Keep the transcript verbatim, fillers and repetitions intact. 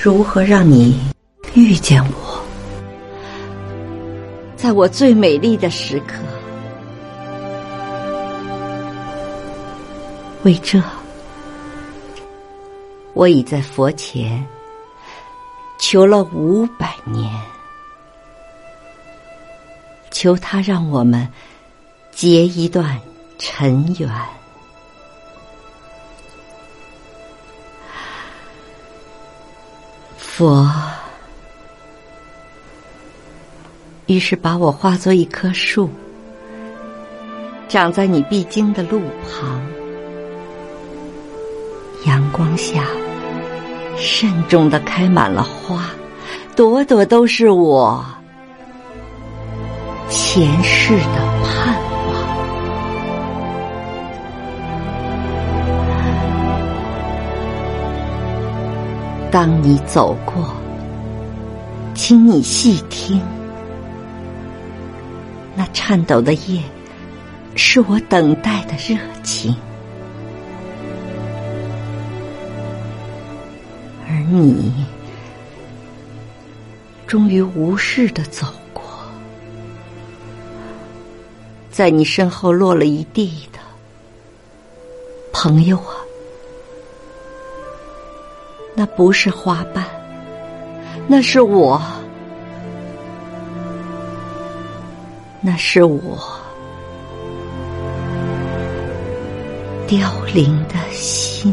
如何让你遇见我？在我最美丽的时刻，为这，我已在佛前求了五百年，求他让我们结一段尘缘。佛于是把我化作一棵树，长在你必经的路旁，阳光下慎重地开满了花，朵朵都是我前世的盼望。当你走过，请你细听，那颤抖的夜是我等待的热情，而你终于无视地走过，在你身后落了一地的。朋友啊，那不是花瓣，那是我，那是我凋零的心。